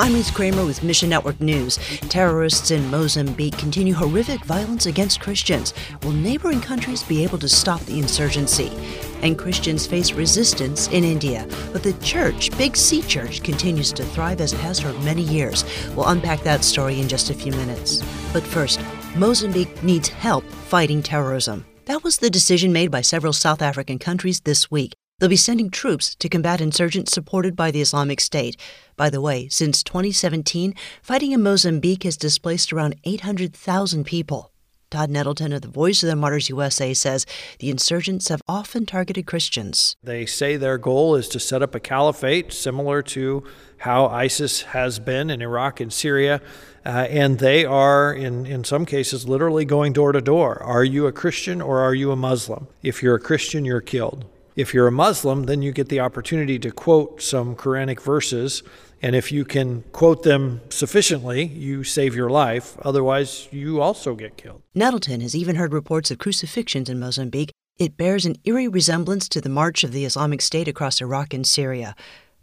I'm Liz Kramer with Mission Network News. Terrorists in Mozambique continue horrific violence against Christians. Will neighboring countries be able to stop the insurgency? And Christians face resistance in India. But the church, Big C Church, continues to thrive as it has for many years. We'll unpack that story in just a few minutes. But first, Mozambique needs help fighting terrorism. That was the decision made by several South African countries this week. They'll be sending troops to combat insurgents supported by the Islamic State. By the way, since 2017, fighting in Mozambique has displaced around 800,000 people. Todd Nettleton of the Voice of the Martyrs USA says the insurgents have often targeted Christians. They say their goal is to set up a caliphate similar to how ISIS has been in Iraq and Syria, and they are, in some cases, literally going door to door. Are you a Christian or are you a Muslim? If you're a Christian, you're killed. If you're a Muslim, then you get the opportunity to quote some Quranic verses, and if you can quote them sufficiently, you save your life. Otherwise, you also get killed. Nettleton has even heard reports of crucifixions in Mozambique. It bears an eerie resemblance to the march of the Islamic State across Iraq and Syria.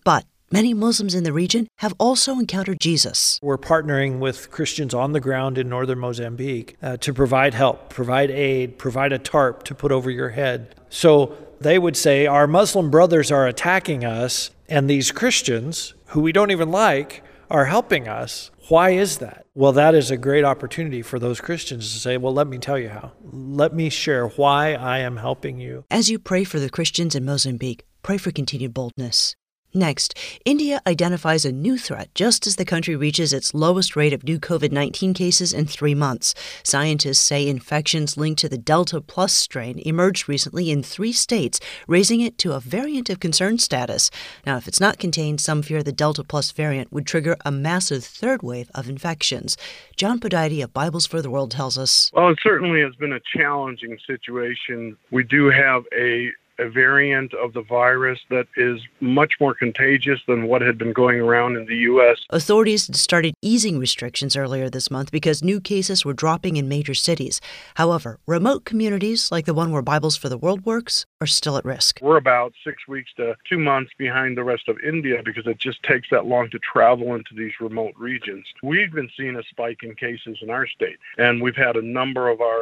But many Muslims in the region have also encountered Jesus. We're partnering with Christians on the ground in northern Mozambique to provide help, provide aid, provide a tarp to put over your head. So they would say, our Muslim brothers are attacking us, and these Christians, who we don't even like, are helping us. Why is that? Well, that is a great opportunity for those Christians to say, well, let me tell you how. Let me share why I am helping you. As you pray for the Christians in Mozambique, pray for continued boldness. Next, India identifies a new threat just as the country reaches its lowest rate of new COVID-19 cases in 3 months. Scientists say infections linked to the Delta Plus strain emerged recently in 3 states, raising it to a variant of concern status. Now, if it's not contained, some fear the Delta Plus variant would trigger a massive third wave of infections. John Pudaite of Bibles for the World tells us. Well, it certainly has been a challenging situation. We do have a variant of the virus that is much more contagious than what had been going around in the U.S. Authorities started easing restrictions earlier this month because new cases were dropping in major cities. However, remote communities, like the one where Bibles for the World works, are still at risk. We're about 6 weeks to 2 months behind the rest of India because it just takes that long to travel into these remote regions. We've been seeing a spike in cases in our state, and we've had a number of our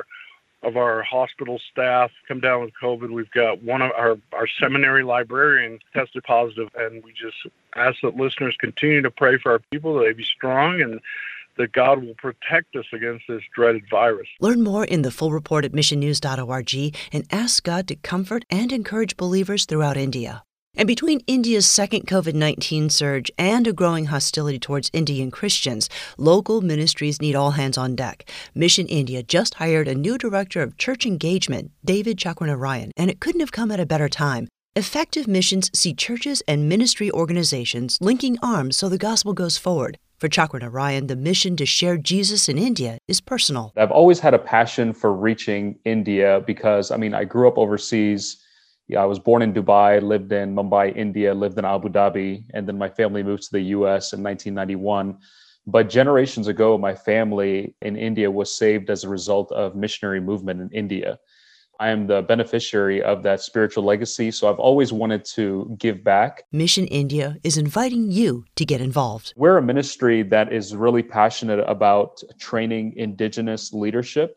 hospital staff come down with COVID. We've got one of our seminary librarian tested positive, and we just ask that listeners continue to pray for our people, that they be strong, and that God will protect us against this dreaded virus. Learn more in the full report at missionnews.org and ask God to comfort and encourage believers throughout India. And between India's second COVID-19 surge and a growing hostility towards Indian Christians, local ministries need all hands on deck. Mission India just hired a new director of church engagement, David Chakranarayan, and it couldn't have come at a better time. Effective missions see churches and ministry organizations linking arms so the gospel goes forward. For Chakranarayan, the mission to share Jesus in India is personal. I've always had a passion for reaching India because, I grew up overseas. Yeah, I was born in Dubai, lived in Mumbai, India, lived in Abu Dhabi, and then my family moved to the U.S. in 1991. But generations ago, my family in India was saved as a result of missionary movement in India. I am the beneficiary of that spiritual legacy, so I've always wanted to give back. Mission India is inviting you to get involved. We're a ministry that is really passionate about training indigenous leadership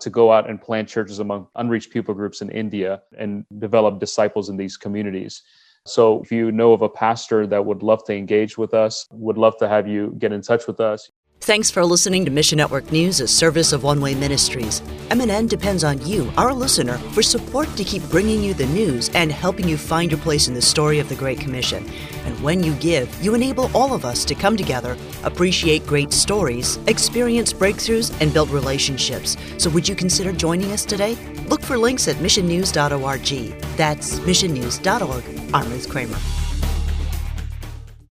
to go out and plant churches among unreached people groups in India and develop disciples in these communities. So if you know of a pastor that would love to engage with us, would love to have you get in touch with us. Thanks for listening to Mission Network News, a service of One Way Ministries. MNN depends on you, our listener, for support to keep bringing you the news and helping you find your place in the story of the Great Commission. And when you give, you enable all of us to come together, appreciate great stories, experience breakthroughs, and build relationships. So would you consider joining us today? Look for links at missionnews.org. That's missionnews.org. I'm Ruth Kramer.